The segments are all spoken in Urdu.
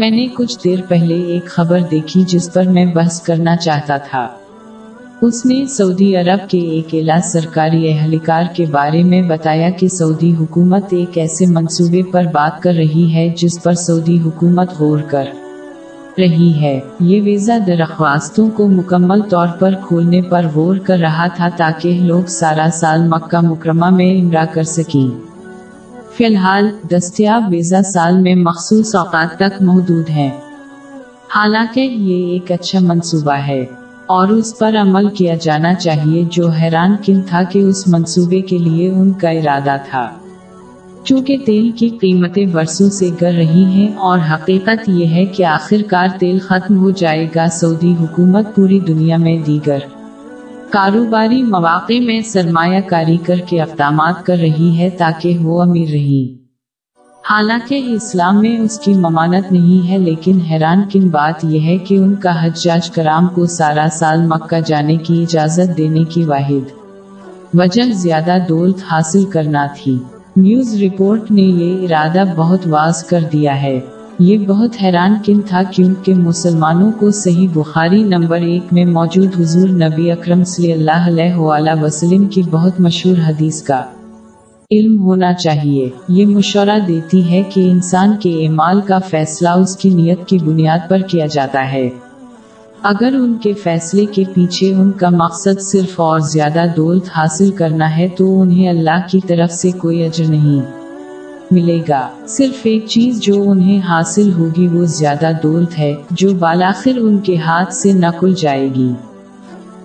میں نے کچھ دیر پہلے ایک خبر دیکھی جس پر میں بحث کرنا چاہتا تھا۔ اس میں سعودی عرب کے ایک اعلیٰ سرکاری اہلکار کے بارے میں بتایا کہ سعودی حکومت ایک ایسے منصوبے پر بات کر رہی ہے جس پر سعودی حکومت غور کر رہی ہے۔ یہ ویزا درخواستوں کو مکمل طور پر کھولنے پر غور کر رہا تھا تاکہ لوگ سارا سال مکہ مکرمہ میں عمرہ کر سکیں۔ فی الحال دستیاب ویزا سال میں مخصوص اوقات تک محدود ہیں۔ حالانکہ یہ ایک اچھا منصوبہ ہے اور اس پر عمل کیا جانا چاہیے، جو حیران کن تھا کہ اس منصوبے کے لیے ان کا ارادہ تھا۔ چونکہ تیل کی قیمتیں برسوں سے گر رہی ہیں اور حقیقت یہ ہے کہ آخر کار تیل ختم ہو جائے گا، سعودی حکومت پوری دنیا میں دیگر کاروباری مواقع میں سرمایہ کاری کر کے اقدامات کر رہی ہے تاکہ وہ امیر رہیں۔ حالانکہ اسلام میں اس کی ممانعت نہیں ہے، لیکن حیران کن بات یہ ہے کہ ان کا حجاج کرام کو سارا سال مکہ جانے کی اجازت دینے کی واحد وجہ زیادہ دولت حاصل کرنا تھی۔ نیوز رپورٹ نے یہ ارادہ بہت واضح کر دیا ہے۔ یہ بہت حیران کن تھا کیونکہ مسلمانوں کو صحیح بخاری نمبر 1 میں موجود حضور نبی اکرم صلی اللہ علیہ وآلہ وسلم کی بہت مشہور حدیث کا علم ہونا چاہیے۔ یہ مشورہ دیتی ہے کہ انسان کے اعمال کا فیصلہ اس کی نیت کی بنیاد پر کیا جاتا ہے۔ اگر ان کے فیصلے کے پیچھے ان کا مقصد صرف اور زیادہ دولت حاصل کرنا ہے تو انہیں اللہ کی طرف سے کوئی اجر نہیں ملے گا۔ صرف ایک چیز جو انہیں حاصل ہوگی وہ زیادہ دولت ہے، جو بالآخر ان کے ہاتھ سے نکل جائے گی۔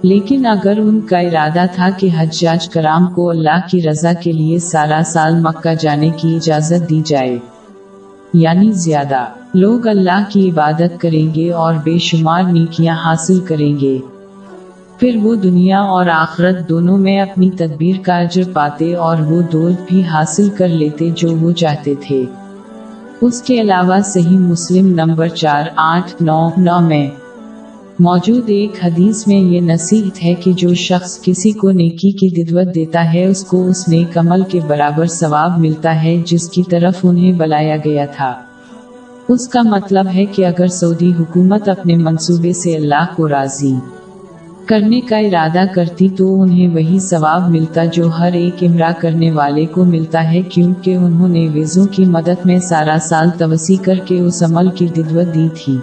لیکن اگر ان کا ارادہ تھا کہ حجاج کرام کو اللہ کی رضا کے لیے سارا سال مکہ جانے کی اجازت دی جائے، یعنی زیادہ لوگ اللہ کی عبادت کریں گے اور بے شمار نیکیاں حاصل کریں گے، پھر وہ دنیا اور آخرت دونوں میں اپنی تدبیر کا اجر پاتے اور وہ دولت بھی حاصل کر لیتے جو وہ چاہتے تھے۔ اس کے علاوہ صحیح مسلم نمبر 4899 میں موجود ایک حدیث میں یہ نصیحت ہے کہ جو شخص کسی کو نیکی کی دعوت دیتا ہے اس کو اس نیک عمل کے برابر ثواب ملتا ہے جس کی طرف انہیں بلایا گیا تھا۔ اس کا مطلب ہے کہ اگر سعودی حکومت اپنے منصوبے سے اللہ کو راضی کرنے کا ارادہ کرتی تو انہیں وہی ثواب ملتا جو ہر ایک عمرہ کرنے والے کو ملتا ہے، کیونکہ انہوں نے ویزوں کی مدد میں سارا سال توسیع کر کے اس عمل کی دعوت دی تھی۔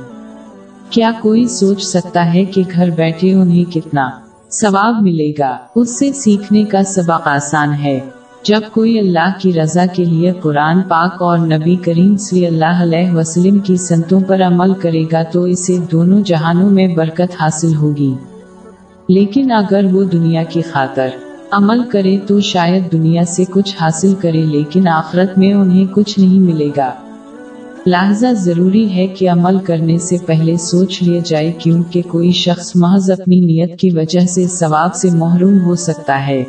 کیا کوئی سوچ سکتا ہے کہ گھر بیٹھے انہیں کتنا ثواب ملے گا؟ اس سے سیکھنے کا سبق آسان ہے۔ جب کوئی اللہ کی رضا کے لیے قرآن پاک اور نبی کریم صلی اللہ علیہ وسلم کی سنتوں پر عمل کرے گا تو اسے دونوں جہانوں میں برکت حاصل ہوگی، لیکن اگر وہ دنیا کی خاطر عمل کرے تو شاید دنیا سے کچھ حاصل کرے لیکن آخرت میں انہیں کچھ نہیں ملے گا۔ لہذا ضروری ہے کہ عمل کرنے سے پہلے سوچ لیا جائے، کیونکہ کوئی شخص محض اپنی نیت کی وجہ سے ثواب سے محروم ہو سکتا ہے۔